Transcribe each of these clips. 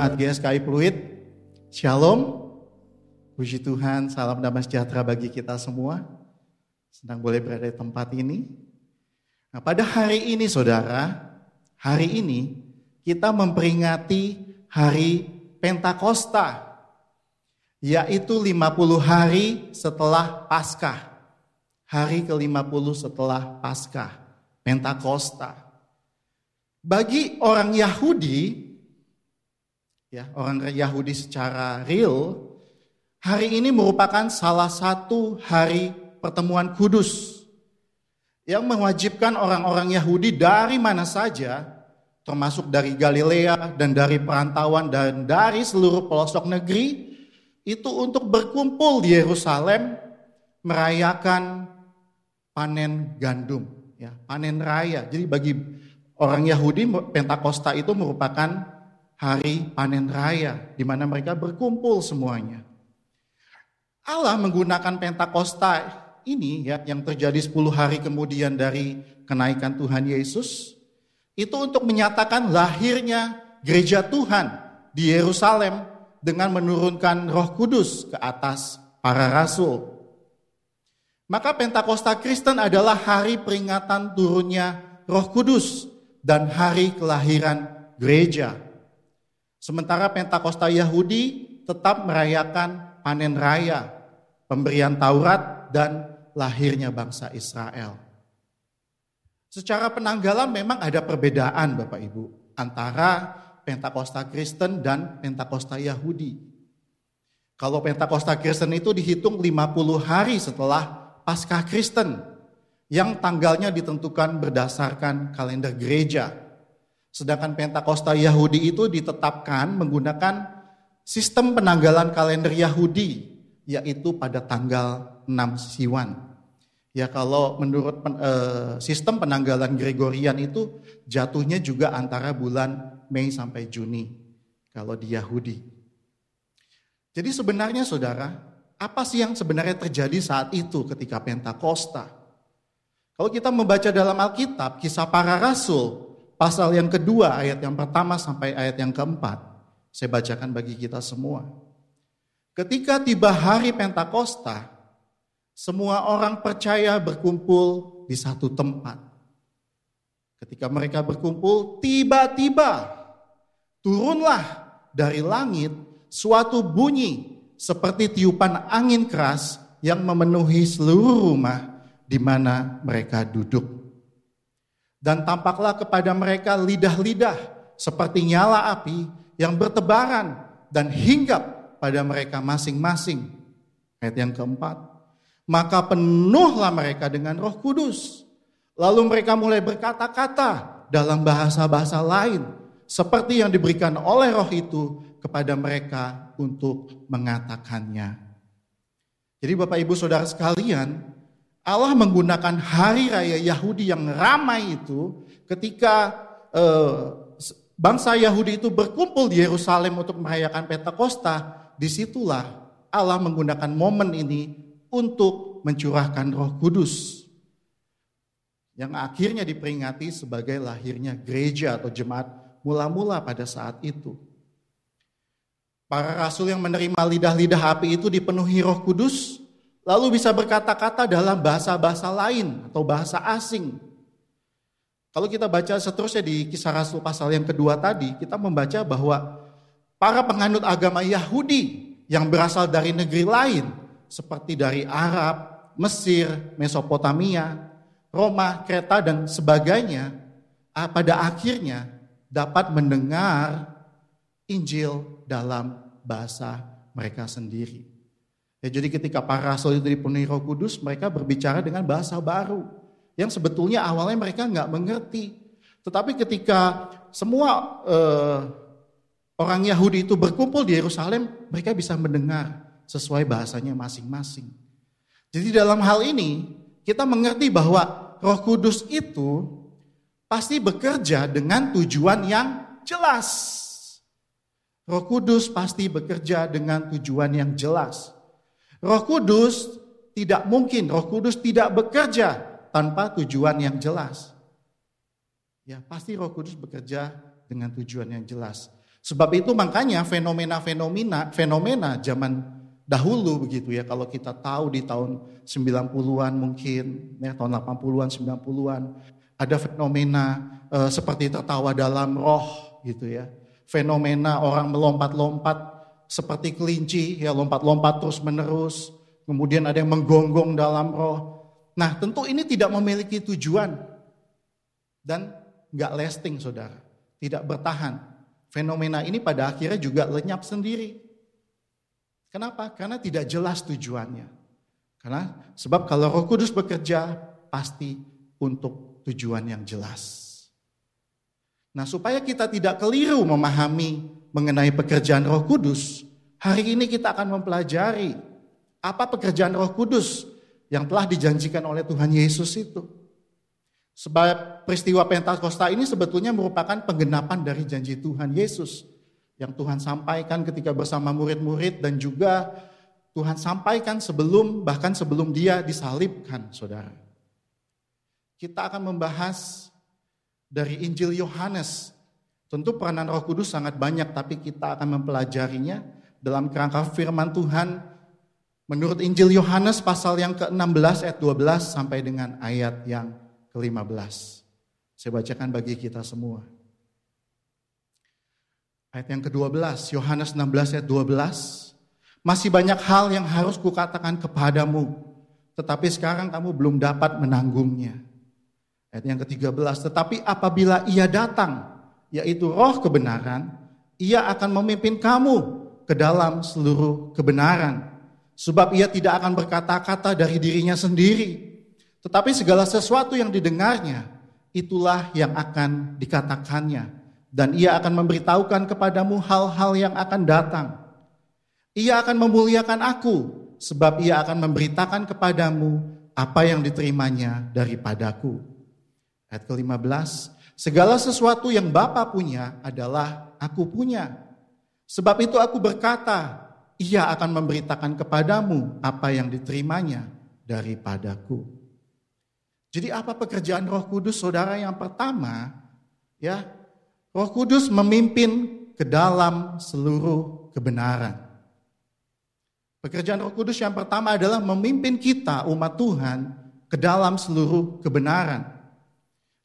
Jemaat GSKI Pluit, Shalom, puji Tuhan, salam damai sejahtera bagi kita semua. Senang boleh berada di tempat ini. Nah, pada hari ini saudara, hari ini kita memperingati hari Pentakosta, yaitu 50 hari setelah Paskah. Hari ke-50 setelah Paskah, Pentakosta. Bagi orang Yahudi, ya, orang Yahudi secara real, hari ini merupakan salah satu hari pertemuan kudus yang mewajibkan orang-orang Yahudi dari mana saja, termasuk dari Galilea dan dari perantauan dan dari seluruh pelosok negeri, itu untuk berkumpul di Yerusalem merayakan panen gandum, ya, panen raya. Jadi bagi orang Yahudi, Pentakosta itu merupakan hari panen raya, di mana mereka berkumpul semuanya. Allah menggunakan Pentakosta ini, ya, yang terjadi 10 hari kemudian dari kenaikan Tuhan Yesus, itu untuk menyatakan lahirnya gereja Tuhan di Yerusalem dengan menurunkan Roh Kudus ke atas para rasul. Maka Pentakosta Kristen adalah hari peringatan turunnya Roh Kudus dan hari kelahiran gereja. Sementara Pentakosta Yahudi tetap merayakan panen raya, pemberian Taurat, dan lahirnya bangsa Israel. Secara penanggalan memang ada perbedaan Bapak Ibu, antara Pentakosta Kristen dan Pentakosta Yahudi. Kalau Pentakosta Kristen itu dihitung 50 hari setelah Paskah Kristen, yang tanggalnya ditentukan berdasarkan kalender gereja. Sedangkan Pentakosta Yahudi itu ditetapkan menggunakan sistem penanggalan kalender Yahudi, yaitu pada tanggal 6 Siwan. Ya, kalau menurut sistem penanggalan Gregorian itu jatuhnya juga antara bulan Mei sampai Juni kalau di Yahudi. Jadi sebenarnya saudara, apa sih yang sebenarnya terjadi saat itu ketika Pentakosta? Kalau kita membaca dalam Alkitab, Kisah Para Rasul, pasal yang kedua, ayat yang pertama sampai ayat yang keempat. Saya bacakan bagi kita semua. Ketika tiba hari Pentakosta, semua orang percaya berkumpul di satu tempat. Ketika mereka berkumpul, tiba-tiba turunlah dari langit suatu bunyi seperti tiupan angin keras yang memenuhi seluruh rumah di mana mereka duduk. Dan tampaklah kepada mereka lidah-lidah seperti nyala api yang bertebaran dan hinggap pada mereka masing-masing. Ayat yang keempat. Maka penuhlah mereka dengan Roh Kudus. Lalu mereka mulai berkata-kata dalam bahasa-bahasa lain, seperti yang diberikan oleh Roh itu kepada mereka untuk mengatakannya. Jadi Bapak Ibu Saudara sekalian, Allah menggunakan hari raya Yahudi yang ramai itu ketika bangsa Yahudi itu berkumpul di Yerusalem untuk merayakan Pentakosta. Disitulah Allah menggunakan momen ini untuk mencurahkan Roh Kudus, yang akhirnya diperingati sebagai lahirnya gereja atau jemaat mula-mula pada saat itu. Para rasul yang menerima lidah-lidah api itu dipenuhi Roh Kudus, lalu bisa berkata-kata dalam bahasa-bahasa lain atau bahasa asing. Kalau kita baca seterusnya di Kisah Rasul pasal yang kedua tadi, kita membaca bahwa para penganut agama Yahudi yang berasal dari negeri lain, seperti dari Arab, Mesir, Mesopotamia, Roma, Kreta, dan sebagainya, pada akhirnya dapat mendengar Injil dalam bahasa mereka sendiri. Ya, jadi ketika para rasul itu dipenuhi Roh Kudus, mereka berbicara dengan bahasa baru yang sebetulnya awalnya mereka nggak mengerti. Tetapi ketika semua orang Yahudi itu berkumpul di Yerusalem, mereka bisa mendengar sesuai bahasanya masing-masing. Jadi dalam hal ini kita mengerti bahwa Roh Kudus itu pasti bekerja dengan tujuan yang jelas. Roh Kudus pasti bekerja dengan tujuan yang jelas. Roh Kudus tidak mungkin, Roh Kudus tidak bekerja tanpa tujuan yang jelas. Ya, pasti Roh Kudus bekerja dengan tujuan yang jelas. Sebab itu makanya fenomena zaman dahulu begitu ya, kalau kita tahu di tahun 90-an mungkin, ya, tahun 80-an, 90-an, ada fenomena seperti tertawa dalam roh gitu ya. Fenomena orang melompat-lompat seperti kelinci, ya, lompat-lompat terus menerus. Kemudian ada yang menggonggong dalam roh. Nah, tentu ini tidak memiliki tujuan dan gak lasting, saudara. Tidak bertahan. Fenomena ini pada akhirnya juga lenyap sendiri. Kenapa? Karena tidak jelas tujuannya. Karena sebab kalau Roh Kudus bekerja pasti untuk tujuan yang jelas. Nah, supaya kita tidak keliru memahami mengenai pekerjaan Roh Kudus, hari ini kita akan mempelajari apa pekerjaan Roh Kudus yang telah dijanjikan oleh Tuhan Yesus itu. Sebab peristiwa Pentakosta ini sebetulnya merupakan penggenapan dari janji Tuhan Yesus yang Tuhan sampaikan ketika bersama murid-murid dan juga Tuhan sampaikan bahkan sebelum dia disalibkan, saudara. Kita akan membahas dari Injil Yohanes. Tentu peranan Roh Kudus sangat banyak, tapi kita akan mempelajarinya dalam kerangka firman Tuhan menurut Injil Yohanes pasal yang ke-16 ayat 12 sampai dengan ayat yang ke-15. Saya bacakan bagi kita semua. Ayat yang ke-12, Yohanes 16 ayat 12. Masih banyak hal yang harus kukatakan kepadamu, tetapi sekarang kamu belum dapat menanggungnya. Ayat yang ke-13, tetapi apabila ia datang, yaitu roh kebenaran, ia akan memimpin kamu ke dalam seluruh kebenaran. Sebab ia tidak akan berkata-kata dari dirinya sendiri, tetapi segala sesuatu yang didengarnya, itulah yang akan dikatakannya. Dan ia akan memberitahukan kepadamu hal-hal yang akan datang. Ia akan memuliakan aku, sebab ia akan memberitakan kepadamu apa yang diterimanya daripadaku. Ayat ke-15, segala sesuatu yang Bapa punya adalah aku punya. Sebab itu aku berkata, ia akan memberitakan kepadamu apa yang diterimanya daripadaku. Jadi apa pekerjaan Roh Kudus, saudara? Yang pertama, ya, Roh Kudus memimpin ke dalam seluruh kebenaran. Pekerjaan Roh Kudus yang pertama adalah memimpin kita, umat Tuhan, ke dalam seluruh kebenaran.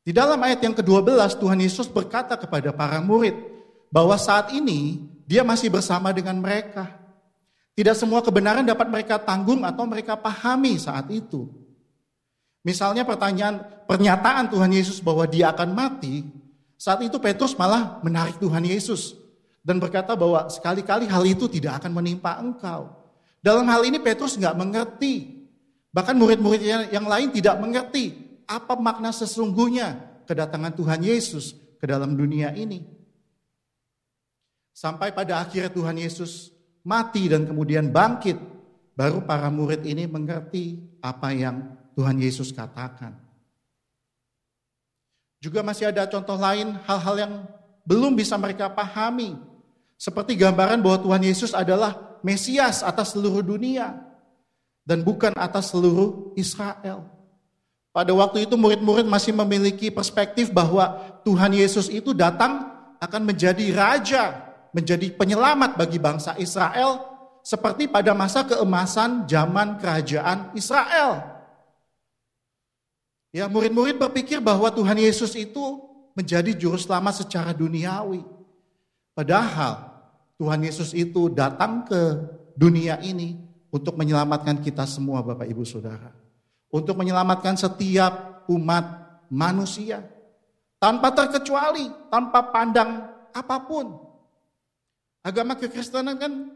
Di dalam ayat yang ke-12 Tuhan Yesus berkata kepada para murid bahwa saat ini dia masih bersama dengan mereka. Tidak semua kebenaran dapat mereka tanggung atau mereka pahami saat itu. Misalnya pernyataan Tuhan Yesus bahwa dia akan mati, saat itu Petrus malah menarik Tuhan Yesus dan berkata bahwa sekali-kali hal itu tidak akan menimpa engkau. Dalam hal ini Petrus gak mengerti, bahkan murid-muridnya yang lain tidak mengerti. Apa makna sesungguhnya kedatangan Tuhan Yesus ke dalam dunia ini? Sampai pada akhirnya Tuhan Yesus mati dan kemudian bangkit. Baru para murid ini mengerti apa yang Tuhan Yesus katakan. Juga masih ada contoh lain hal-hal yang belum bisa mereka pahami. Seperti gambaran bahwa Tuhan Yesus adalah Mesias atas seluruh dunia. Dan bukan atas seluruh Israel. Pada waktu itu murid-murid masih memiliki perspektif bahwa Tuhan Yesus itu datang akan menjadi raja, menjadi penyelamat bagi bangsa Israel seperti pada masa keemasan zaman kerajaan Israel. Ya, murid-murid berpikir bahwa Tuhan Yesus itu menjadi juru selamat secara duniawi. Padahal Tuhan Yesus itu datang ke dunia ini untuk menyelamatkan kita semua, Bapak Ibu Saudara. Untuk menyelamatkan setiap umat manusia. Tanpa terkecuali, tanpa pandang apapun. Agama kekristenan kan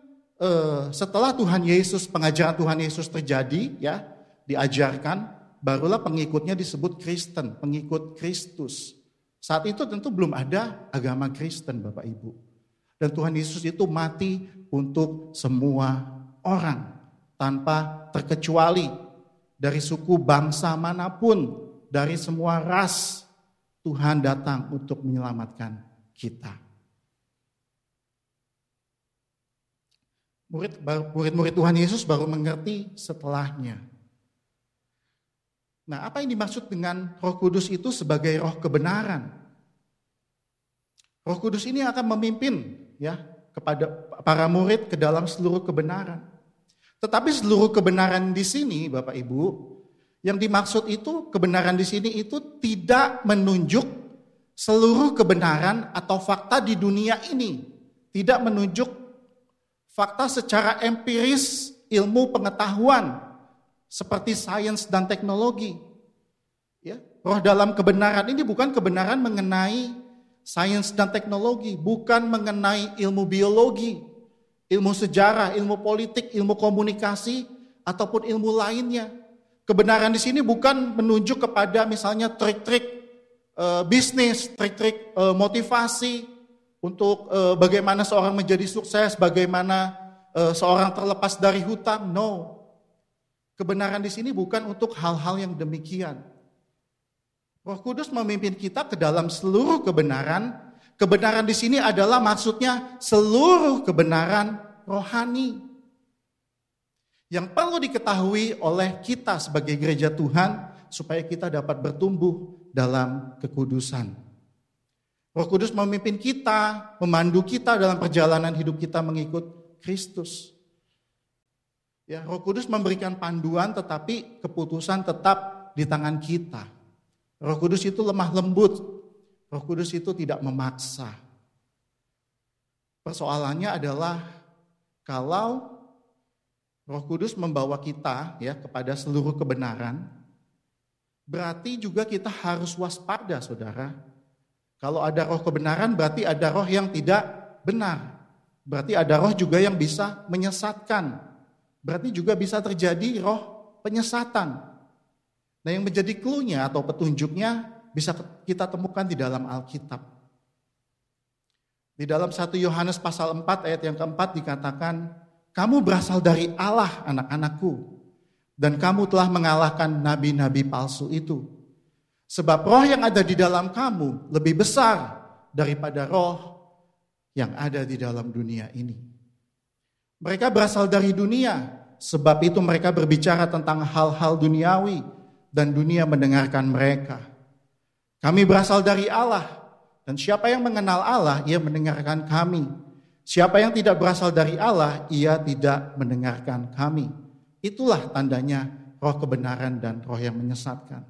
setelah Tuhan Yesus, pengajaran Tuhan Yesus terjadi, ya, diajarkan. Barulah pengikutnya disebut Kristen, pengikut Kristus. Saat itu tentu belum ada agama Kristen, Bapak Ibu. Dan Tuhan Yesus itu mati untuk semua orang. Tanpa terkecuali. Dari suku bangsa manapun, dari semua ras, Tuhan datang untuk menyelamatkan kita. Murid-murid Tuhan Yesus baru mengerti setelahnya. Nah, apa yang dimaksud dengan Roh Kudus itu sebagai roh kebenaran? Roh Kudus ini akan memimpin ya, kepada para murid ke dalam seluruh kebenaran. Tetapi seluruh kebenaran di sini, Bapak Ibu, yang dimaksud itu kebenaran di sini itu tidak menunjuk seluruh kebenaran atau fakta di dunia ini, tidak menunjuk fakta secara empiris ilmu pengetahuan seperti sains dan teknologi. Ya, roh dalam kebenaran ini bukan kebenaran mengenai sains dan teknologi, bukan mengenai ilmu biologi, ilmu sejarah, ilmu politik, ilmu komunikasi, ataupun ilmu lainnya. Kebenaran di sini bukan menunjuk kepada misalnya trik-trik bisnis, trik-trik motivasi untuk bagaimana seorang menjadi sukses, bagaimana seorang terlepas dari hutang. No. Kebenaran di sini bukan untuk hal-hal yang demikian. Roh Kudus memimpin kita ke dalam seluruh kebenaran. Kebenaran di sini adalah maksudnya seluruh kebenaran rohani. Yang perlu diketahui oleh kita sebagai gereja Tuhan supaya kita dapat bertumbuh dalam kekudusan. Roh Kudus memimpin kita, memandu kita dalam perjalanan hidup kita mengikut Kristus. Ya, Roh Kudus memberikan panduan tetapi keputusan tetap di tangan kita. Roh Kudus itu lemah lembut. Roh Kudus itu tidak memaksa. Persoalannya adalah kalau Roh Kudus membawa kita ya kepada seluruh kebenaran, berarti juga kita harus waspada, Saudara. Kalau ada roh kebenaran berarti ada roh yang tidak benar. Berarti ada roh juga yang bisa menyesatkan. Berarti juga bisa terjadi roh penyesatan. Nah, yang menjadi cluenya atau petunjuknya bisa kita temukan di dalam Alkitab. Di dalam 1 Yohanes pasal 4 ayat yang keempat dikatakan, kamu berasal dari Allah anak-anakku, dan kamu telah mengalahkan nabi-nabi palsu itu. Sebab roh yang ada di dalam kamu lebih besar daripada roh yang ada di dalam dunia ini. Mereka berasal dari dunia, sebab itu mereka berbicara tentang hal-hal duniawi, dan dunia mendengarkan mereka. Kami berasal dari Allah, dan siapa yang mengenal Allah, ia mendengarkan kami. Siapa yang tidak berasal dari Allah, ia tidak mendengarkan kami. Itulah tandanya roh kebenaran dan roh yang menyesatkan.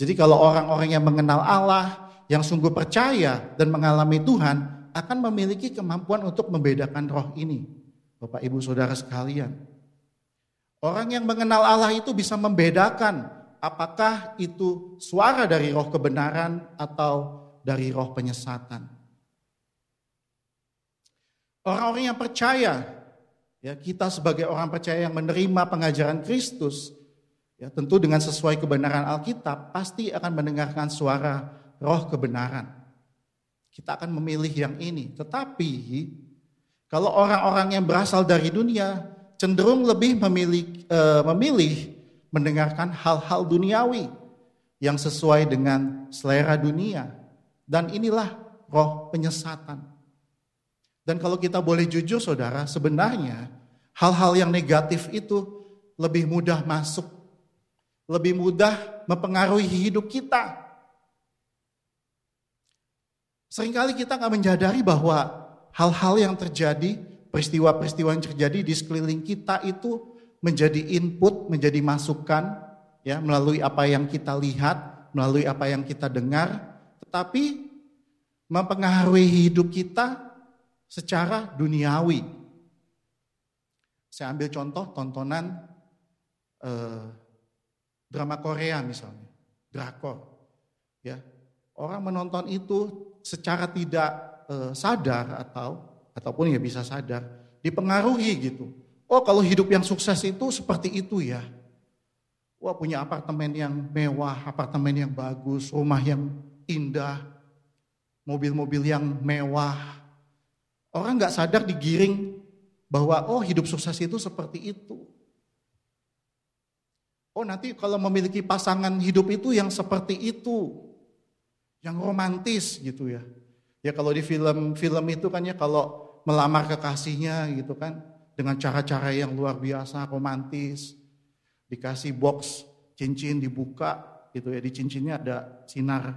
Jadi kalau orang-orang yang mengenal Allah, yang sungguh percaya dan mengalami Tuhan, akan memiliki kemampuan untuk membedakan roh ini. Bapak, Ibu, Saudara sekalian. Orang yang mengenal Allah itu bisa membedakan apakah itu suara dari roh kebenaran atau dari roh penyesatan. Orang-orang yang percaya, ya kita sebagai orang percaya yang menerima pengajaran Kristus, ya tentu dengan sesuai kebenaran Alkitab, pasti akan mendengarkan suara roh kebenaran. Kita akan memilih yang ini. Tetapi kalau orang-orang yang berasal dari dunia cenderung lebih memilih mendengarkan hal-hal duniawi yang sesuai dengan selera dunia. Dan inilah roh penyesatan. Dan kalau kita boleh jujur, Saudara, sebenarnya hal-hal yang negatif itu lebih mudah masuk, lebih mudah mempengaruhi hidup kita. Seringkali kita gak menyadari bahwa hal-hal yang terjadi, peristiwa-peristiwa yang terjadi di sekeliling kita itu menjadi input, menjadi masukan ya melalui apa yang kita lihat, melalui apa yang kita dengar, tetapi mempengaruhi hidup kita secara duniawi. Saya ambil contoh tontonan drama Korea misalnya, drakor. Ya. Orang menonton itu secara tidak sadar ataupun ya bisa sadar, dipengaruhi gitu. Oh, kalau hidup yang sukses itu seperti itu ya. Wah, punya apartemen yang mewah, apartemen yang bagus, rumah yang indah, mobil-mobil yang mewah. Orang gak sadar digiring bahwa oh hidup sukses itu seperti itu. Oh, nanti kalau memiliki pasangan hidup itu yang seperti itu. Yang romantis gitu ya. Ya kalau di film-film itu kan ya kalau melamar kekasihnya gitu kan. Dengan cara-cara yang luar biasa, romantis, dikasih box cincin dibuka gitu ya, di cincinnya ada sinar,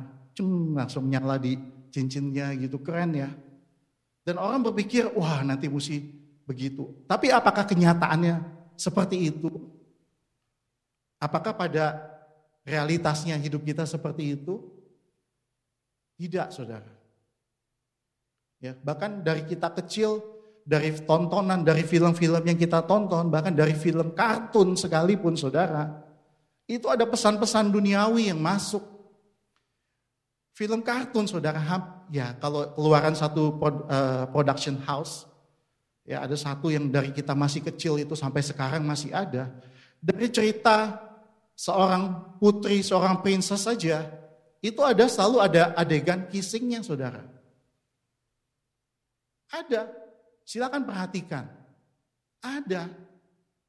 langsung nyala di cincinnya gitu, keren ya. Dan orang berpikir, wah nanti mesti begitu. Tapi apakah kenyataannya seperti itu? Apakah pada realitasnya hidup kita seperti itu? Tidak, saudara. Ya, bahkan dari kita kecil, dari tontonan, dari film-film yang kita tonton, bahkan dari film kartun sekalipun, saudara, itu ada pesan-pesan duniawi yang masuk. Film kartun, saudara, ya kalau keluaran satu production house, ya ada satu yang dari kita masih kecil itu sampai sekarang masih ada. Dari cerita seorang putri, seorang princess saja, itu ada selalu ada adegan kissingnya, saudara. Ada, silakan perhatikan. Ada.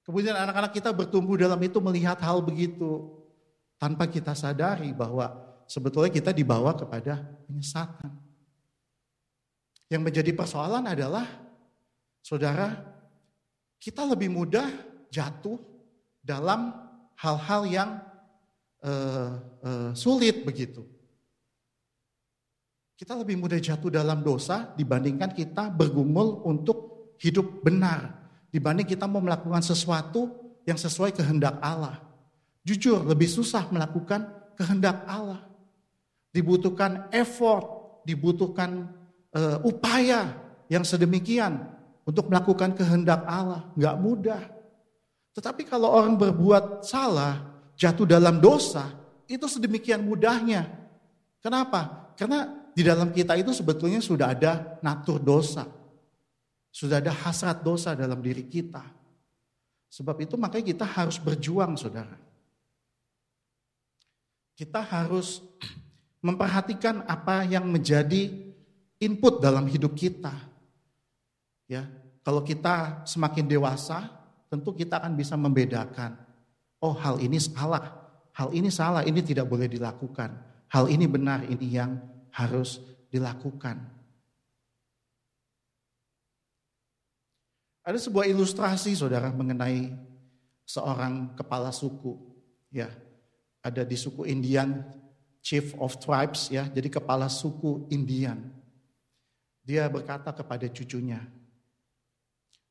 Kemudian anak-anak kita bertumbuh dalam itu, melihat hal begitu, tanpa kita sadari bahwa sebetulnya kita dibawa kepada penyesatan. Yang menjadi persoalan adalah, saudara, kita lebih mudah jatuh dalam hal-hal yang sulit begitu. Kita lebih mudah jatuh dalam dosa dibandingkan kita bergumul untuk hidup benar. Dibanding kita mau melakukan sesuatu yang sesuai kehendak Allah. Jujur, lebih susah melakukan kehendak Allah. Dibutuhkan effort, dibutuhkan upaya yang sedemikian untuk melakukan kehendak Allah. Gak mudah. Tetapi kalau orang berbuat salah, jatuh dalam dosa, itu sedemikian mudahnya. Kenapa? Karena di dalam kita itu sebetulnya sudah ada natur dosa. Sudah ada hasrat dosa dalam diri kita. Sebab itu makanya kita harus berjuang, saudara. Kita harus memperhatikan apa yang menjadi input dalam hidup kita. Ya, kalau kita semakin dewasa, tentu kita akan bisa membedakan. Oh, hal ini salah. Hal ini salah, ini tidak boleh dilakukan. Hal ini benar, ini yang harus dilakukan. Ada sebuah ilustrasi, saudara, mengenai seorang kepala suku. Ya, ada di suku Indian, Chief of Tribes, ya, jadi kepala suku Indian. Dia berkata kepada cucunya,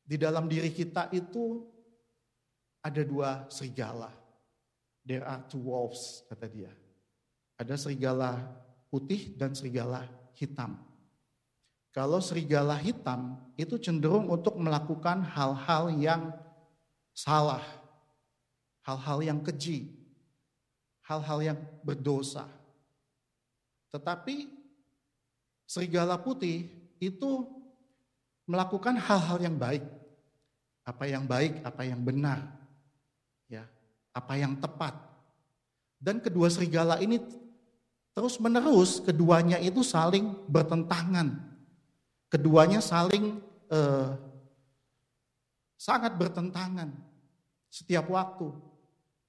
di dalam diri kita itu ada dua serigala. There are two wolves, kata dia. Ada serigala putih dan serigala hitam. Kalau serigala hitam itu cenderung untuk melakukan hal-hal yang salah, hal-hal yang keji, hal-hal yang berdosa. Tetapi serigala putih itu melakukan hal-hal yang baik, apa yang benar, ya, apa yang tepat. Dan kedua serigala ini terus menerus keduanya itu saling bertentangan. Keduanya saling sangat bertentangan setiap waktu.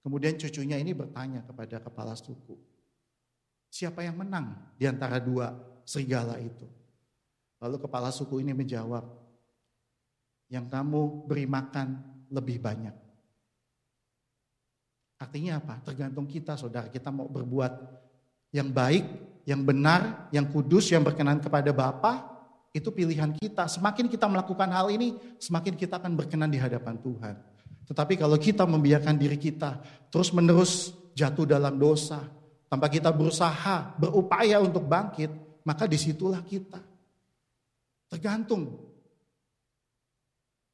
Kemudian cucunya ini bertanya kepada kepala suku, siapa yang menang di antara dua serigala itu? Lalu kepala suku ini menjawab, yang kamu beri makan lebih banyak. Artinya apa? Tergantung kita, saudara, kita mau berbuat yang baik, yang benar, yang kudus, yang berkenan kepada Bapa, itu pilihan kita. Semakin kita melakukan hal ini, semakin kita akan berkenan di hadapan Tuhan. Tetapi kalau kita membiarkan diri kita terus-menerus jatuh dalam dosa, tanpa kita berusaha, berupaya untuk bangkit, maka disitulah kita tergantung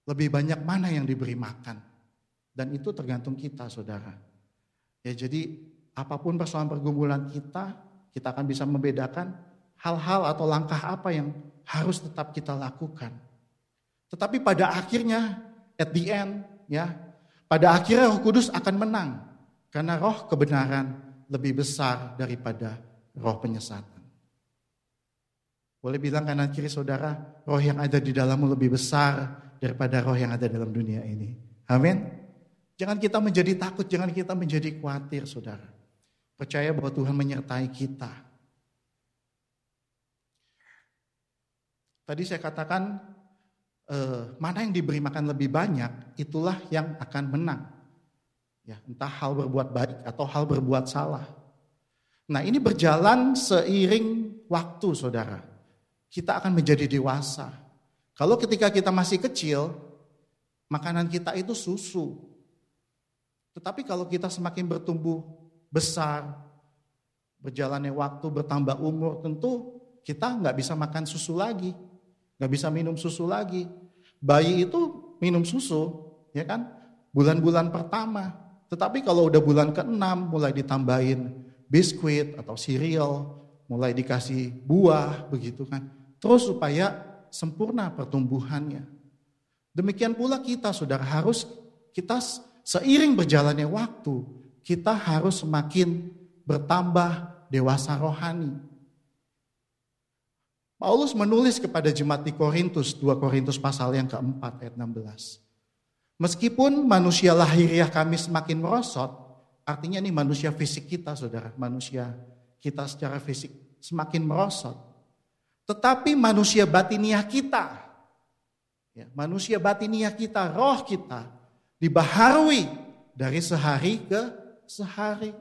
lebih banyak mana yang diberi makan. Dan itu tergantung kita, saudara. Ya, jadi apapun persoalan pergumulan kita, kita akan bisa membedakan hal-hal atau langkah apa yang harus tetap kita lakukan. Tetapi pada akhirnya, at the end, ya, pada akhirnya Roh Kudus akan menang. Karena roh kebenaran lebih besar daripada roh penyesatan. Boleh bilang kanan kiri, saudara, roh yang ada di dalammu lebih besar daripada roh yang ada dalam dunia ini. Amin. Jangan kita menjadi takut, jangan kita menjadi khawatir, saudara. Percaya bahwa Tuhan menyertai kita. Tadi saya katakan, mana yang diberi makan lebih banyak, itulah yang akan menang. Ya, entah hal berbuat baik atau hal berbuat salah. Nah, ini berjalan seiring waktu, saudara. Kita akan menjadi dewasa. Kalau ketika kita masih kecil, makanan kita itu susu. Tetapi kalau kita semakin bertumbuh besar, berjalannya waktu, bertambah umur, tentu kita nggak bisa makan susu lagi, nggak bisa minum susu lagi. Bayi itu minum susu, ya kan? Bulan-bulan pertama. Tetapi kalau udah bulan ke-6, mulai ditambahin biskuit atau sirial, mulai dikasih buah, begitu kan? Terus supaya sempurna pertumbuhannya. Demikian pula kita, saudara, harus kita seiring berjalannya waktu, kita harus semakin bertambah dewasa rohani. Paulus menulis kepada jemaat di Korintus, 2 Korintus pasal yang ke-4 ayat 16. Meskipun manusia lahiriah kami semakin merosot, artinya ini manusia fisik kita, saudara, manusia kita secara fisik semakin merosot. Tetapi manusia batiniah kita, ya, manusia batiniah kita, roh kita dibaharui dari sehari ke sehari.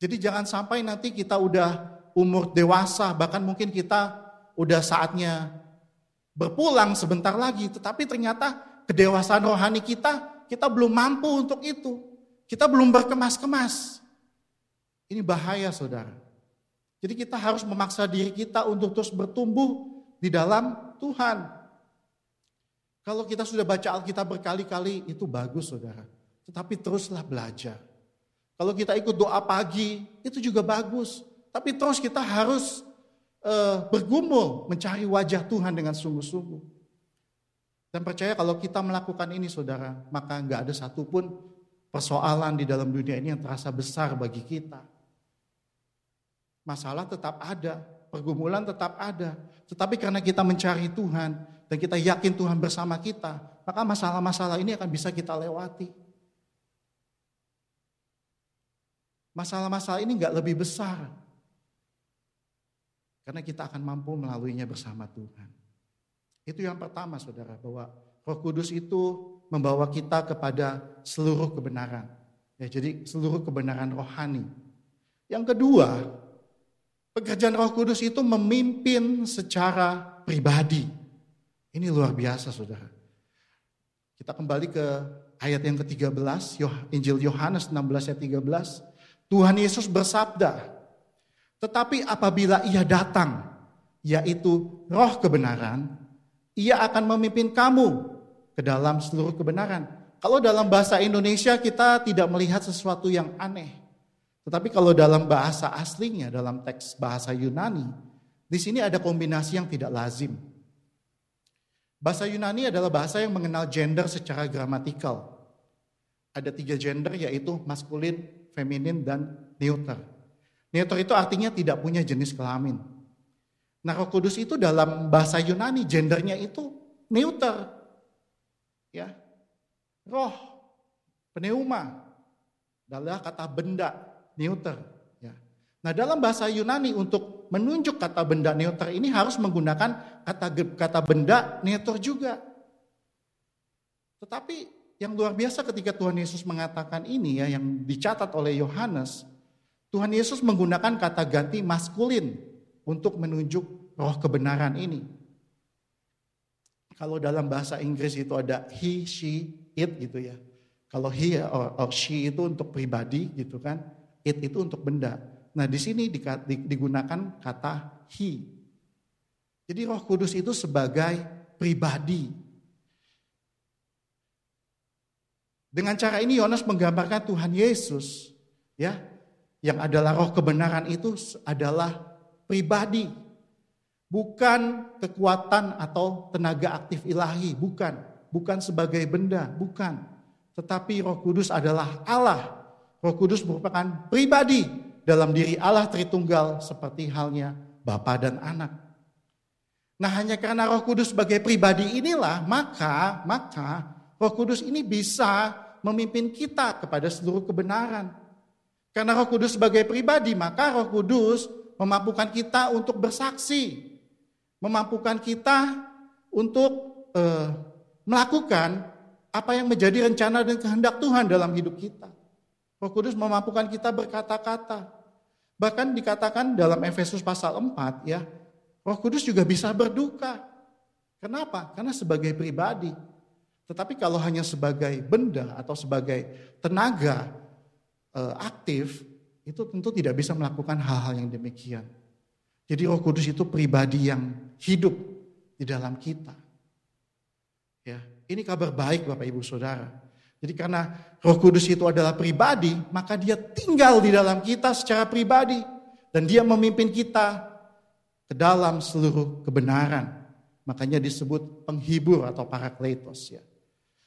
Jadi jangan sampai nanti kita udah umur dewasa, bahkan mungkin kita udah saatnya berpulang sebentar lagi. Tetapi ternyata kedewasaan rohani kita belum mampu untuk itu. Kita belum berkemas-kemas. Ini bahaya, saudara. Jadi kita harus memaksa diri kita untuk terus bertumbuh di dalam Tuhan. Kalau kita sudah baca Alkitab berkali-kali, itu bagus, saudara. Tetapi teruslah belajar. Kalau kita ikut doa pagi, itu juga bagus. Tapi terus kita harus bergumul mencari wajah Tuhan dengan sungguh-sungguh. Dan percaya kalau kita melakukan ini, saudara, maka gak ada satupun persoalan di dalam dunia ini yang terasa besar bagi kita. Masalah tetap ada, pergumulan tetap ada. Tetapi karena kita mencari Tuhan dan kita yakin Tuhan bersama kita, maka masalah-masalah ini akan bisa kita lewati. Masalah-masalah ini gak lebih besar. Karena kita akan mampu melaluinya bersama Tuhan. Itu yang pertama, saudara, bahwa Roh Kudus itu membawa kita kepada seluruh kebenaran. Ya, jadi seluruh kebenaran rohani. Yang kedua, pekerjaan Roh Kudus itu memimpin secara pribadi. Ini luar biasa, saudara. Kita kembali ke ayat yang ke-13, Injil Yohanes 16 ayat 13. Tuhan Yesus bersabda, tetapi apabila ia datang, yaitu roh kebenaran, ia akan memimpin kamu ke dalam seluruh kebenaran. Kalau dalam bahasa Indonesia kita tidak melihat sesuatu yang aneh. Tetapi kalau dalam bahasa aslinya, dalam teks bahasa Yunani, di sini ada kombinasi yang tidak lazim. Bahasa Yunani adalah bahasa yang mengenal gender secara gramatikal. Ada 3 gender, yaitu maskulin, feminin, dan neuter. Neuter itu artinya tidak punya jenis kelamin. Nah, Roh Kudus itu dalam bahasa Yunani gendernya itu neuter, ya, roh, pneuma, adalah kata benda. Neuter, ya. Nah, dalam bahasa Yunani untuk menunjuk kata benda neuter ini harus menggunakan kata benda neuter juga. Tetapi yang luar biasa ketika Tuhan Yesus mengatakan ini, ya, yang dicatat oleh Yohanes, Tuhan Yesus menggunakan kata ganti maskulin untuk menunjuk roh kebenaran ini. Kalau dalam bahasa Inggris itu ada he, she, it gitu ya. Kalau he or she itu untuk pribadi gitu kan. It itu untuk benda. Nah, di sini digunakan kata he. Jadi Roh Kudus itu sebagai pribadi. Dengan cara ini Yohanes menggambarkan Tuhan Yesus, ya, yang adalah roh kebenaran itu adalah pribadi. Bukan kekuatan atau tenaga aktif ilahi, bukan. Bukan sebagai benda, bukan. Tetapi Roh Kudus adalah Allah. Roh Kudus merupakan pribadi dalam diri Allah Tritunggal seperti halnya Bapa dan Anak. Nah, hanya karena Roh Kudus sebagai pribadi inilah maka Roh Kudus ini bisa memimpin kita kepada seluruh kebenaran. Karena Roh Kudus sebagai pribadi, maka Roh Kudus memampukan kita untuk bersaksi, memampukan kita untuk melakukan apa yang menjadi rencana dan kehendak Tuhan dalam hidup kita. Roh Kudus memampukan kita berkata-kata. Bahkan dikatakan dalam Efesus pasal 4, ya, Roh Kudus juga bisa berduka. Kenapa? Karena sebagai pribadi. Tetapi kalau hanya sebagai benda atau sebagai tenaga aktif, itu tentu tidak bisa melakukan hal-hal yang demikian. Jadi Roh Kudus itu pribadi yang hidup di dalam kita. Ya, ini kabar baik Bapak Ibu Saudara. Jadi karena Roh Kudus itu adalah pribadi, maka dia tinggal di dalam kita secara pribadi. Dan dia memimpin kita ke dalam seluruh kebenaran. Makanya disebut penghibur atau parakletos ya.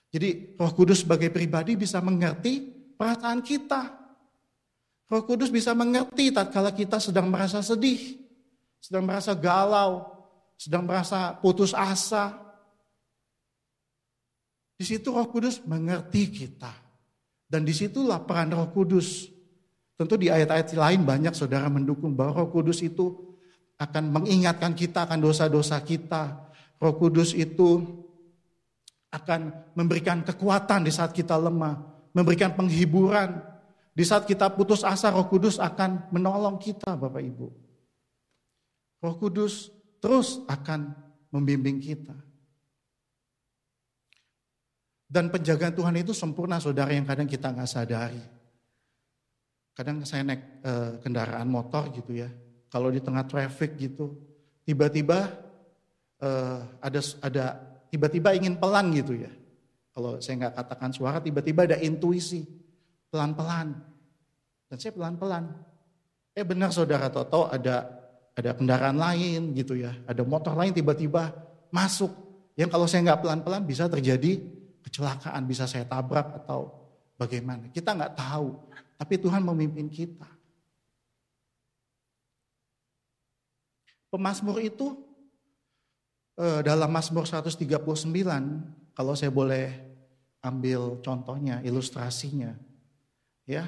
Jadi Roh Kudus sebagai pribadi bisa mengerti perasaan kita. Roh Kudus bisa mengerti tatkala kita sedang merasa sedih, sedang merasa galau, sedang merasa putus asa. Di situ Roh Kudus mengerti kita. Dan disitulah peran Roh Kudus. Tentu di ayat-ayat lain banyak saudara mendukung bahwa Roh Kudus itu akan mengingatkan kita akan dosa-dosa kita. Roh Kudus itu akan memberikan kekuatan di saat kita lemah. Memberikan penghiburan. Di saat kita putus asa, Roh Kudus akan menolong kita Bapak Ibu. Roh Kudus terus akan membimbing kita. Dan penjagaan Tuhan itu sempurna saudara yang kadang kita gak sadari. Kadang saya naik kendaraan motor gitu ya. Kalau di tengah traffic gitu, tiba-tiba tiba-tiba ingin pelan gitu ya. Kalau saya nggak katakan suara, tiba-tiba ada intuisi pelan-pelan. Dan saya pelan-pelan. Benar saudara, tahu ada kendaraan lain gitu ya, ada motor lain tiba-tiba masuk. Yang kalau saya nggak pelan-pelan bisa terjadi kecelakaan, bisa saya tabrak atau bagaimana. Kita nggak tahu, tapi Tuhan memimpin kita. Pemazmur itu dalam Mazmur 139, kalau saya boleh ambil contohnya, ilustrasinya, ya,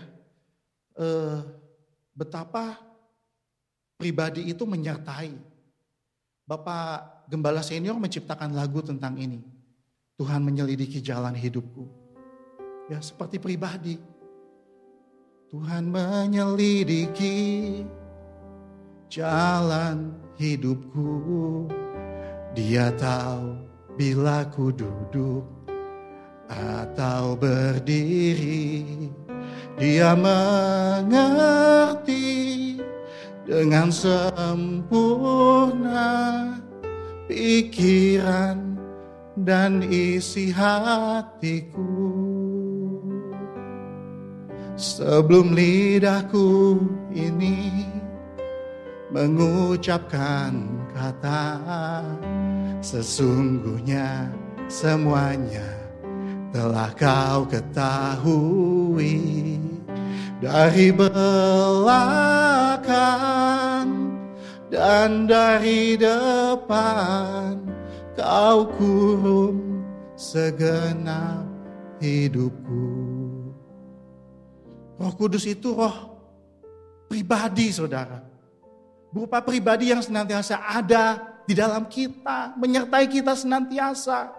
betapa pribadi itu menyertai. Bapak Gembala Senior menciptakan lagu tentang ini, Tuhan menyelidiki jalan hidupku, ya seperti pribadi, Tuhan menyelidiki jalan hidupku, dia tahu bila ku duduk atau berdiri, dia mengerti dengan sempurna pikiran dan isi hatiku. Sebelum lidahku ini mengucapkan kata, sesungguhnya semuanya telah kau ketahui. Dari belakang dan dari depan, kau kurung segenap hidupku. Roh Kudus itu roh pribadi saudara. Berupa pribadi yang senantiasa ada di dalam kita, menyertai kita senantiasa.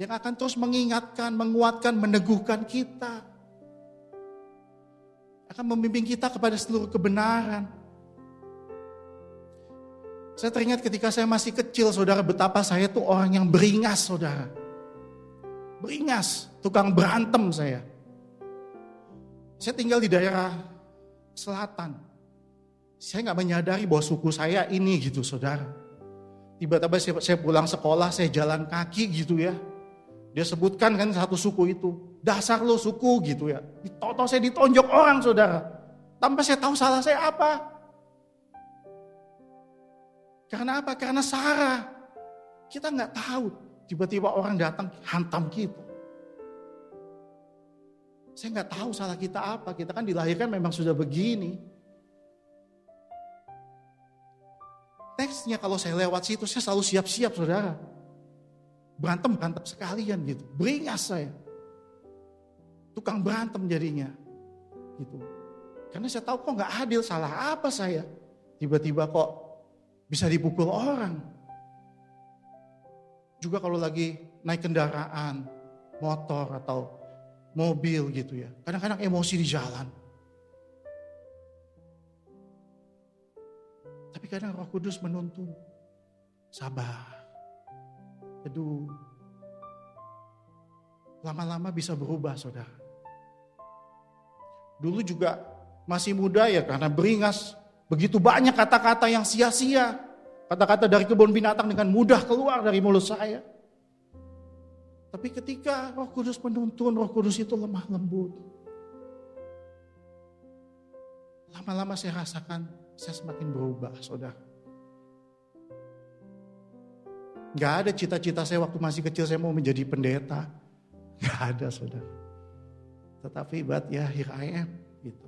Yang akan terus mengingatkan, menguatkan, meneguhkan kita. Akan membimbing kita kepada seluruh kebenaran. Saya teringat ketika saya masih kecil saudara, betapa saya tuh orang yang beringas saudara. Beringas, tukang berantem saya. Saya tinggal di daerah selatan. Saya gak menyadari bahwa suku saya ini gitu saudara. Tiba-tiba saya pulang sekolah, saya jalan kaki gitu ya. Dia sebutkan kan satu suku itu. Dasar lo suku gitu ya. Ditotok saya ditonjok orang saudara. Tanpa saya tahu salah saya apa. Karena apa? Karena sara. Kita gak tahu. Tiba-tiba orang datang hantam kita. Saya gak tahu salah kita apa. Kita kan dilahirkan memang sudah begini. Nextnya kalau saya lewat situ, saya selalu siap-siap saudara. Berantem sekalian gitu. Beringas saya. Tukang berantem jadinya. Gitu. Karena saya tahu kok gak adil, salah apa saya. Tiba-tiba kok bisa dipukul orang. Juga kalau lagi naik kendaraan, motor atau mobil gitu ya. Kadang-kadang emosi di jalan. Tapi kadang Roh Kudus menuntun, sabar, teduh. Lama-lama bisa berubah, saudara. Dulu juga masih muda ya karena beringas. Begitu banyak kata-kata yang sia-sia. Kata-kata dari kebun binatang dengan mudah keluar dari mulut saya. Tapi ketika Roh Kudus menuntun, Roh Kudus itu lemah lembut. Lama-lama saya rasakan, saya semakin berubah, saudara. Gak ada cita-cita saya waktu masih kecil saya mau menjadi pendeta. Gak ada, saudara. Tetapi but ya here I am, gitu.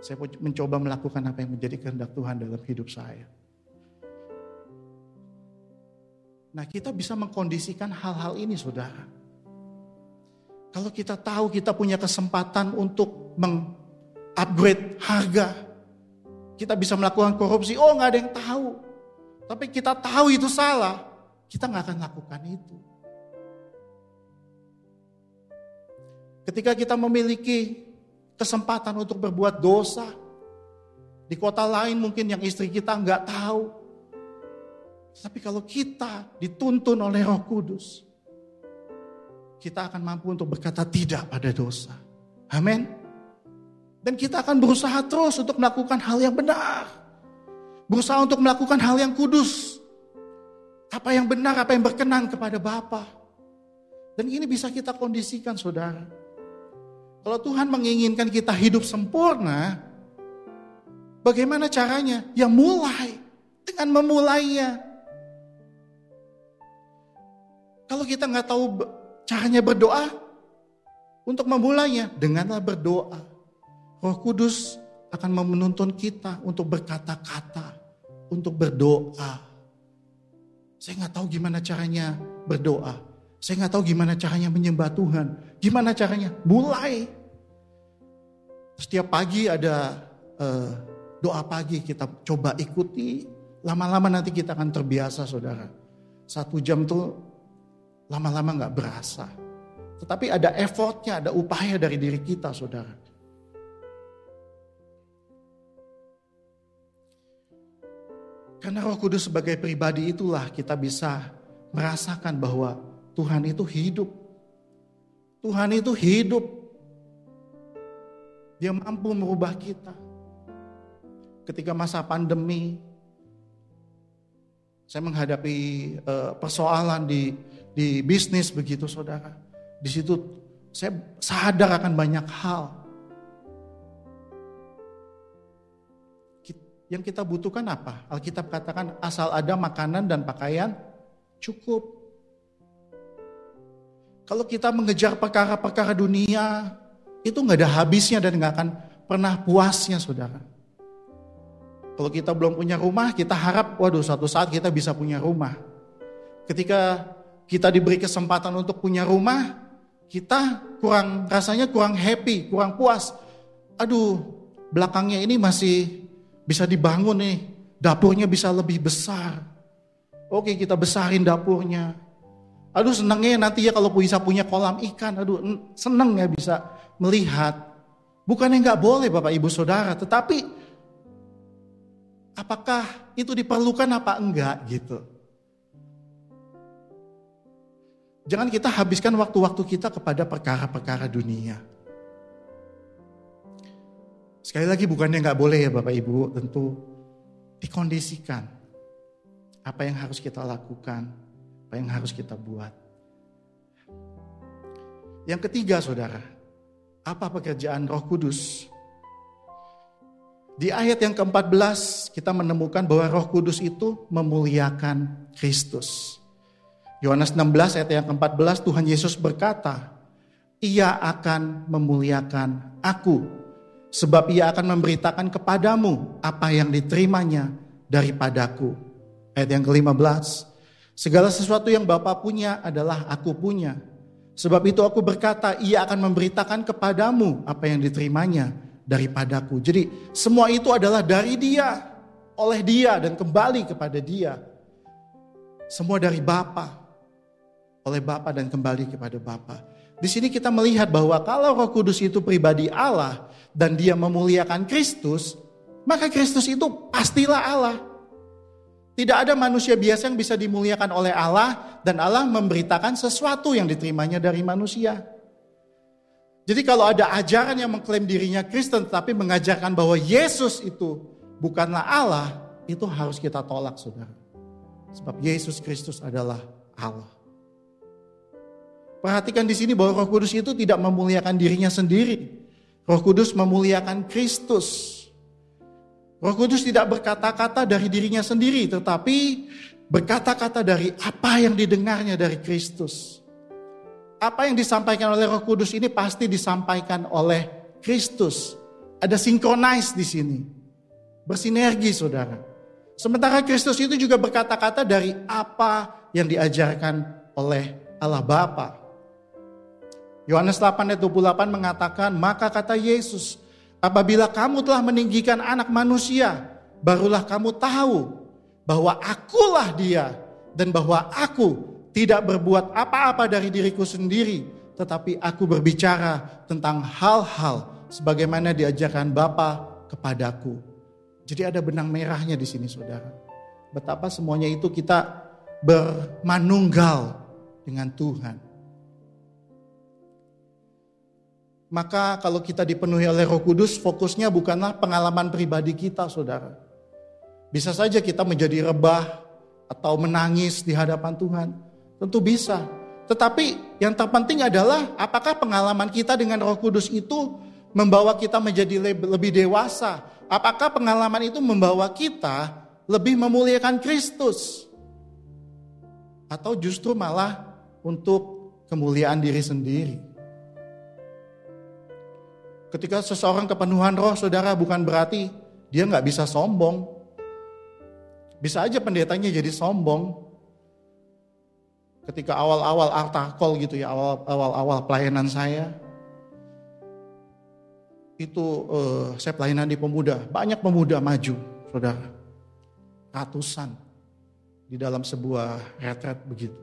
Saya mencoba melakukan apa yang menjadi kehendak Tuhan dalam hidup saya. Nah, kita bisa mengkondisikan hal-hal ini, saudara. Kalau kita tahu kita punya kesempatan untuk meng-upgrade harga, kita bisa melakukan korupsi, oh gak ada yang tahu. Tapi kita tahu itu salah, kita gak akan lakukan itu. Ketika kita memiliki kesempatan untuk berbuat dosa, di kota lain mungkin yang istri kita gak tahu, tapi kalau kita dituntun oleh Roh Kudus, kita akan mampu untuk berkata tidak pada dosa. Amin. Dan kita akan berusaha terus untuk melakukan hal yang benar. Berusaha untuk melakukan hal yang kudus. Apa yang benar, apa yang berkenan kepada Bapa. Dan ini bisa kita kondisikan, saudara. Kalau Tuhan menginginkan kita hidup sempurna, bagaimana caranya? Ya mulai dengan memulainya. Kalau kita gak tahu caranya berdoa, untuk memulainya, denganlah berdoa. Roh Kudus akan menuntun kita untuk berkata-kata, untuk berdoa. Saya gak tahu gimana caranya berdoa. Saya gak tahu gimana caranya menyembah Tuhan. Gimana caranya? Mulai. Setiap pagi ada doa pagi, kita coba ikuti. Lama-lama nanti kita akan terbiasa, saudara. 1 jam tuh lama-lama gak berasa. Tetapi ada effortnya, ada upaya dari diri kita, saudara. Karena Roh Kudus sebagai pribadi itulah kita bisa merasakan bahwa Tuhan itu hidup. Tuhan itu hidup. Dia mampu merubah kita. Ketika masa pandemi, saya menghadapi persoalan di bisnis begitu, saudara. Di situ saya sadar akan banyak hal. Yang kita butuhkan apa? Alkitab katakan asal ada makanan dan pakaian cukup. Kalau kita mengejar perkara-perkara dunia, itu gak ada habisnya dan gak akan pernah puasnya, saudara. Kalau kita belum punya rumah, kita harap, waduh, suatu saat kita bisa punya rumah. Ketika kita diberi kesempatan untuk punya rumah, kita rasanya kurang happy, kurang puas. Aduh, belakangnya ini masih bisa dibangun nih, dapurnya bisa lebih besar. Oke, kita besarin dapurnya. Aduh, senangnya nanti ya kalau bisa punya kolam ikan. Aduh, senang ya bisa melihat. Bukannya gak boleh, Bapak, Ibu, Saudara, tetapi apakah itu diperlukan apa enggak gitu. Jangan kita habiskan waktu-waktu kita kepada perkara-perkara dunia. Sekali lagi, bukannya gak boleh ya Bapak Ibu, tentu dikondisikan. Apa yang harus kita lakukan, apa yang harus kita buat. Yang ketiga, saudara, apa pekerjaan Roh Kudus? Di ayat yang ke-14 kita menemukan bahwa Roh Kudus itu memuliakan Kristus. Yohanes 16 ayat yang ke-14, Tuhan Yesus berkata, Ia akan memuliakan aku, sebab ia akan memberitakan kepadamu apa yang diterimanya daripadaku. Ayat yang ke-15, Segala sesuatu yang Bapa punya adalah aku punya. Sebab itu aku berkata, ia akan memberitakan kepadamu apa yang diterimanya daripadaku. Jadi semua itu adalah dari dia, oleh dia dan kembali kepada dia. Semua dari Bapa. Oleh Bapa dan kembali kepada Bapa. Di sini kita melihat bahwa kalau Roh Kudus itu pribadi Allah dan dia memuliakan Kristus, maka Kristus itu pastilah Allah. Tidak ada manusia biasa yang bisa dimuliakan oleh Allah, dan Allah memberitakan sesuatu yang diterimanya dari manusia. Jadi kalau ada ajaran yang mengklaim dirinya Kristen tapi mengajarkan bahwa Yesus itu bukanlah Allah, itu harus kita tolak, saudara. Sebab Yesus Kristus adalah Allah. Perhatikan di sini bahwa Roh Kudus itu tidak memuliakan dirinya sendiri. Roh Kudus memuliakan Kristus. Roh Kudus tidak berkata-kata dari dirinya sendiri, tetapi berkata-kata dari apa yang didengarnya dari Kristus. Apa yang disampaikan oleh Roh Kudus ini pasti disampaikan oleh Kristus. Ada sinkronize di sini. Bersinergi, saudara. Sementara Kristus itu juga berkata-kata dari apa yang diajarkan oleh Allah Bapa. Yohanes 8 ayat 28 mengatakan, maka kata Yesus, apabila kamu telah meninggikan anak manusia, barulah kamu tahu bahwa akulah dia, dan bahwa aku tidak berbuat apa-apa dari diriku sendiri, tetapi aku berbicara tentang hal-hal sebagaimana diajarkan Bapa kepadaku. Jadi ada benang merahnya di sini, saudara. Betapa semuanya itu kita bermanunggal dengan Tuhan. Maka kalau kita dipenuhi oleh Roh Kudus, fokusnya bukanlah pengalaman pribadi kita, saudara. Bisa saja kita menjadi rebah atau menangis di hadapan Tuhan. Tentu bisa. Tetapi yang terpenting adalah apakah pengalaman kita dengan Roh Kudus itu membawa kita menjadi lebih dewasa. Apakah pengalaman itu membawa kita lebih memuliakan Kristus. Atau justru malah untuk kemuliaan diri sendiri. Ketika seseorang kepenuhan roh, saudara, bukan berarti dia gak bisa sombong. Bisa aja pendetanya jadi sombong. Ketika awal-awal artakol gitu ya, awal-awal pelayanan saya. Itu saya pelayanan di pemuda. Banyak pemuda maju, saudara. Ratusan. Di dalam sebuah retret begitu.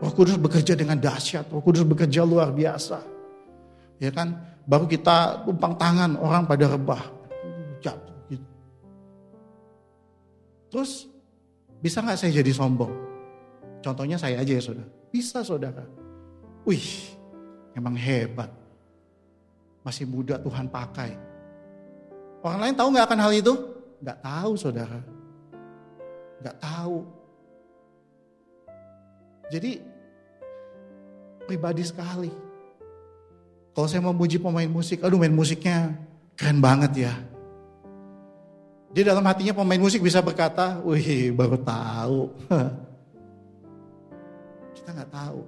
Roh Kudus bekerja dengan dahsyat. Roh Kudus bekerja luar biasa. Ya kan? Baru kita tumpang tangan, orang pada rebah. Jatuh gitu. Terus, bisa gak saya jadi sombong? Contohnya saya aja ya, saudara. Bisa, saudara. Wih, emang hebat. Masih muda Tuhan pakai. Orang lain tahu gak akan hal itu? Gak tahu, saudara. Gak tahu. Jadi, pribadi sekali. Kalau saya mau muji pemain musik, aduh main musiknya keren banget ya. Dia dalam hatinya pemain musik bisa berkata, wih baru tahu. Kita gak tahu.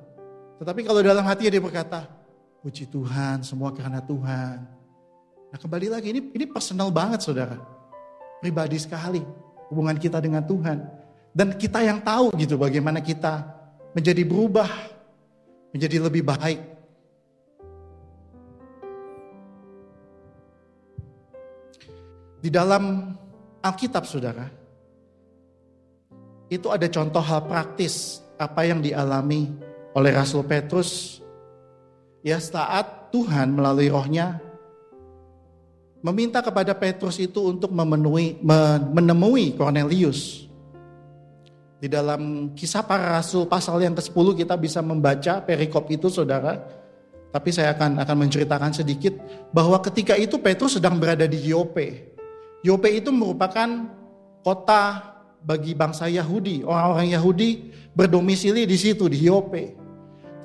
Tetapi kalau dalam hatinya dia berkata, puji Tuhan, semua karena Tuhan. Nah kembali lagi, ini personal banget, saudara. Pribadi sekali hubungan kita dengan Tuhan. Dan kita yang tahu gitu bagaimana kita menjadi berubah, menjadi lebih baik. Di dalam Alkitab, saudara, itu ada contoh hal praktis apa yang dialami oleh Rasul Petrus. Ya, saat Tuhan melalui rohnya meminta kepada Petrus itu untuk menemui Kornelius. Di dalam Kisah Para Rasul pasal yang ke-10 kita bisa membaca perikop itu, saudara. Tapi saya akan menceritakan sedikit bahwa ketika itu Petrus sedang berada di Yope. Yope itu merupakan kota bagi bangsa Yahudi. Orang-orang Yahudi berdomisili di situ, di Yope.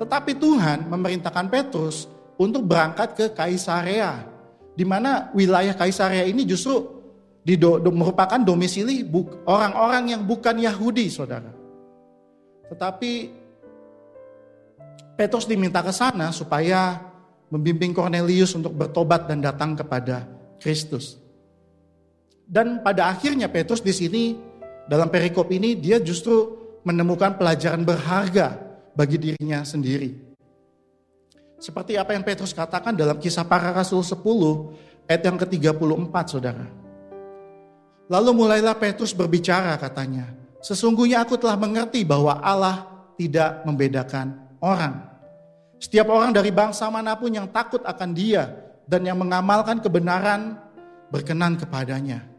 Tetapi Tuhan memerintahkan Petrus untuk berangkat ke Kaisarea. Di mana wilayah Kaisarea ini justru merupakan domisili orang-orang yang bukan Yahudi, saudara. Tetapi Petrus diminta ke sana supaya membimbing Kornelius untuk bertobat dan datang kepada Kristus. Dan pada akhirnya Petrus di sini dalam perikop ini dia justru menemukan pelajaran berharga bagi dirinya sendiri. Seperti apa yang Petrus katakan dalam Kisah Para Rasul 10 ayat yang ke-34, saudara. Lalu mulailah Petrus berbicara, katanya, sesungguhnya aku telah mengerti bahwa Allah tidak membedakan orang. Setiap orang dari bangsa manapun yang takut akan dia dan yang mengamalkan kebenaran berkenan kepadanya.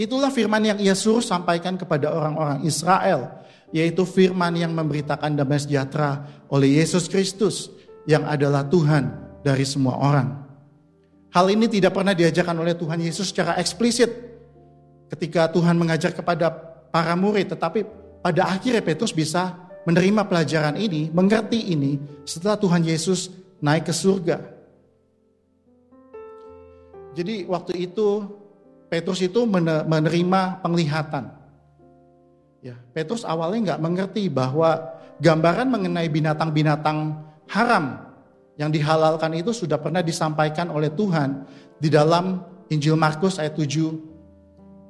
Itulah firman yang Yesus sampaikan kepada orang-orang Israel, yaitu firman yang memberitakan damai sejahtera oleh Yesus Kristus yang adalah Tuhan dari semua orang. Hal ini tidak pernah diajarkan oleh Tuhan Yesus secara eksplisit ketika Tuhan mengajar kepada para murid, tetapi pada akhirnya Petrus bisa menerima pelajaran ini, mengerti ini setelah Tuhan Yesus naik ke surga. Jadi waktu itu Petrus itu menerima penglihatan. Ya, Petrus awalnya nggak mengerti bahwa gambaran mengenai binatang-binatang haram yang dihalalkan itu sudah pernah disampaikan oleh Tuhan di dalam Injil Markus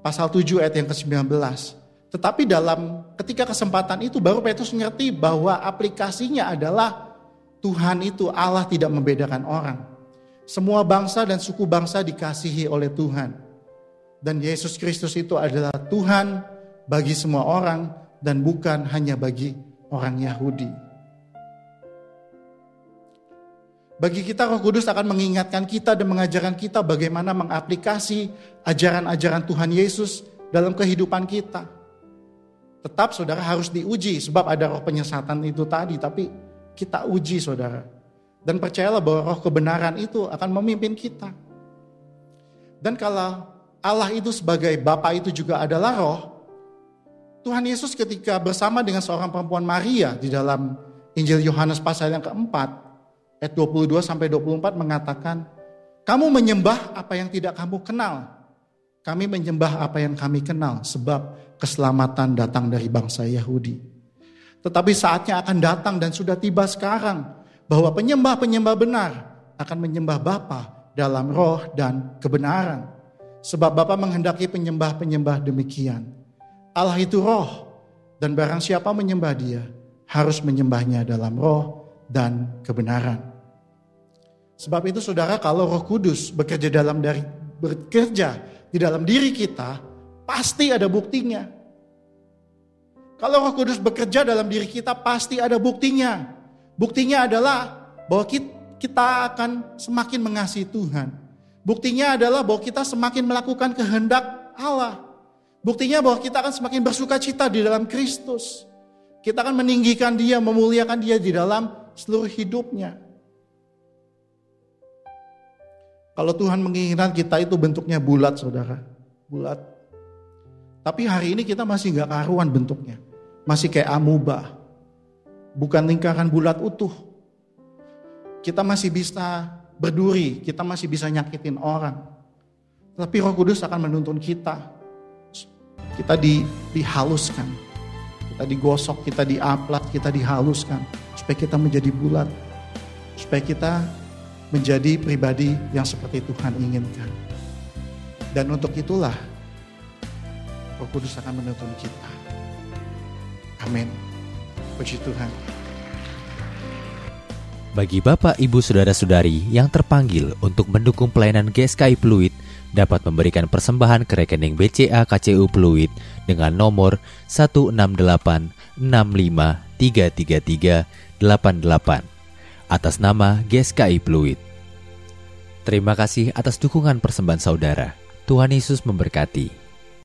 pasal 7 ayat yang ke-19. Tetapi ketika kesempatan itu baru Petrus ngerti bahwa aplikasinya adalah Tuhan itu Allah tidak membedakan orang. Semua bangsa dan suku bangsa dikasihi oleh Tuhan. Dan Yesus Kristus itu adalah Tuhan bagi semua orang dan bukan hanya bagi orang Yahudi. Bagi kita Roh Kudus akan mengingatkan kita dan mengajarkan kita bagaimana mengaplikasi ajaran-ajaran Tuhan Yesus dalam kehidupan kita. Tetap saudara harus diuji sebab ada roh penyesatan itu tadi, tapi kita uji saudara. Dan percayalah bahwa roh kebenaran itu akan memimpin kita. Dan kalau Allah itu sebagai Bapa itu juga adalah roh. Tuhan Yesus ketika bersama dengan seorang perempuan Maria di dalam Injil Yohanes pasal yang keempat, ayat 22-24 mengatakan, kamu menyembah apa yang tidak kamu kenal. Kami menyembah apa yang kami kenal sebab keselamatan datang dari bangsa Yahudi. Tetapi saatnya akan datang dan sudah tiba sekarang bahwa penyembah-penyembah benar akan menyembah Bapa dalam roh dan kebenaran. Sebab Bapa menghendaki penyembah-penyembah demikian. Allah itu roh dan barang siapa menyembah dia harus menyembahnya dalam roh dan kebenaran. Sebab itu saudara, kalau Roh Kudus bekerja di dalam diri kita, pasti ada buktinya. Kalau Roh Kudus bekerja dalam diri kita pasti ada buktinya. Buktinya adalah bahwa kita akan semakin mengasihi Tuhan. Buktinya adalah bahwa kita semakin melakukan kehendak Allah. Buktinya bahwa kita akan semakin bersuka cita di dalam Kristus. Kita akan meninggikan dia, memuliakan dia di dalam seluruh hidupnya. Kalau Tuhan menginginkan kita itu bentuknya bulat saudara. Bulat. Tapi hari ini kita masih gak karuan bentuknya. Masih kayak amuba. Bukan lingkaran bulat utuh. Kita masih bisa berduri, kita masih bisa nyakitin orang. Tapi Roh Kudus akan menuntun kita. Kita dihaluskan. Kita digosok, kita diaplat, kita dihaluskan. Supaya kita menjadi bulat. Supaya kita menjadi pribadi yang seperti Tuhan inginkan. Dan untuk itulah Roh Kudus akan menuntun kita. Amin. Puji Tuhan. Bagi Bapak, Ibu, Saudara-saudari yang terpanggil untuk mendukung pelayanan GSKI Pluit dapat memberikan persembahan ke rekening BCA KCU Pluit dengan nomor 16865333388 atas nama GSKI Pluit. Terima kasih atas dukungan persembahan saudara. Tuhan Yesus memberkati.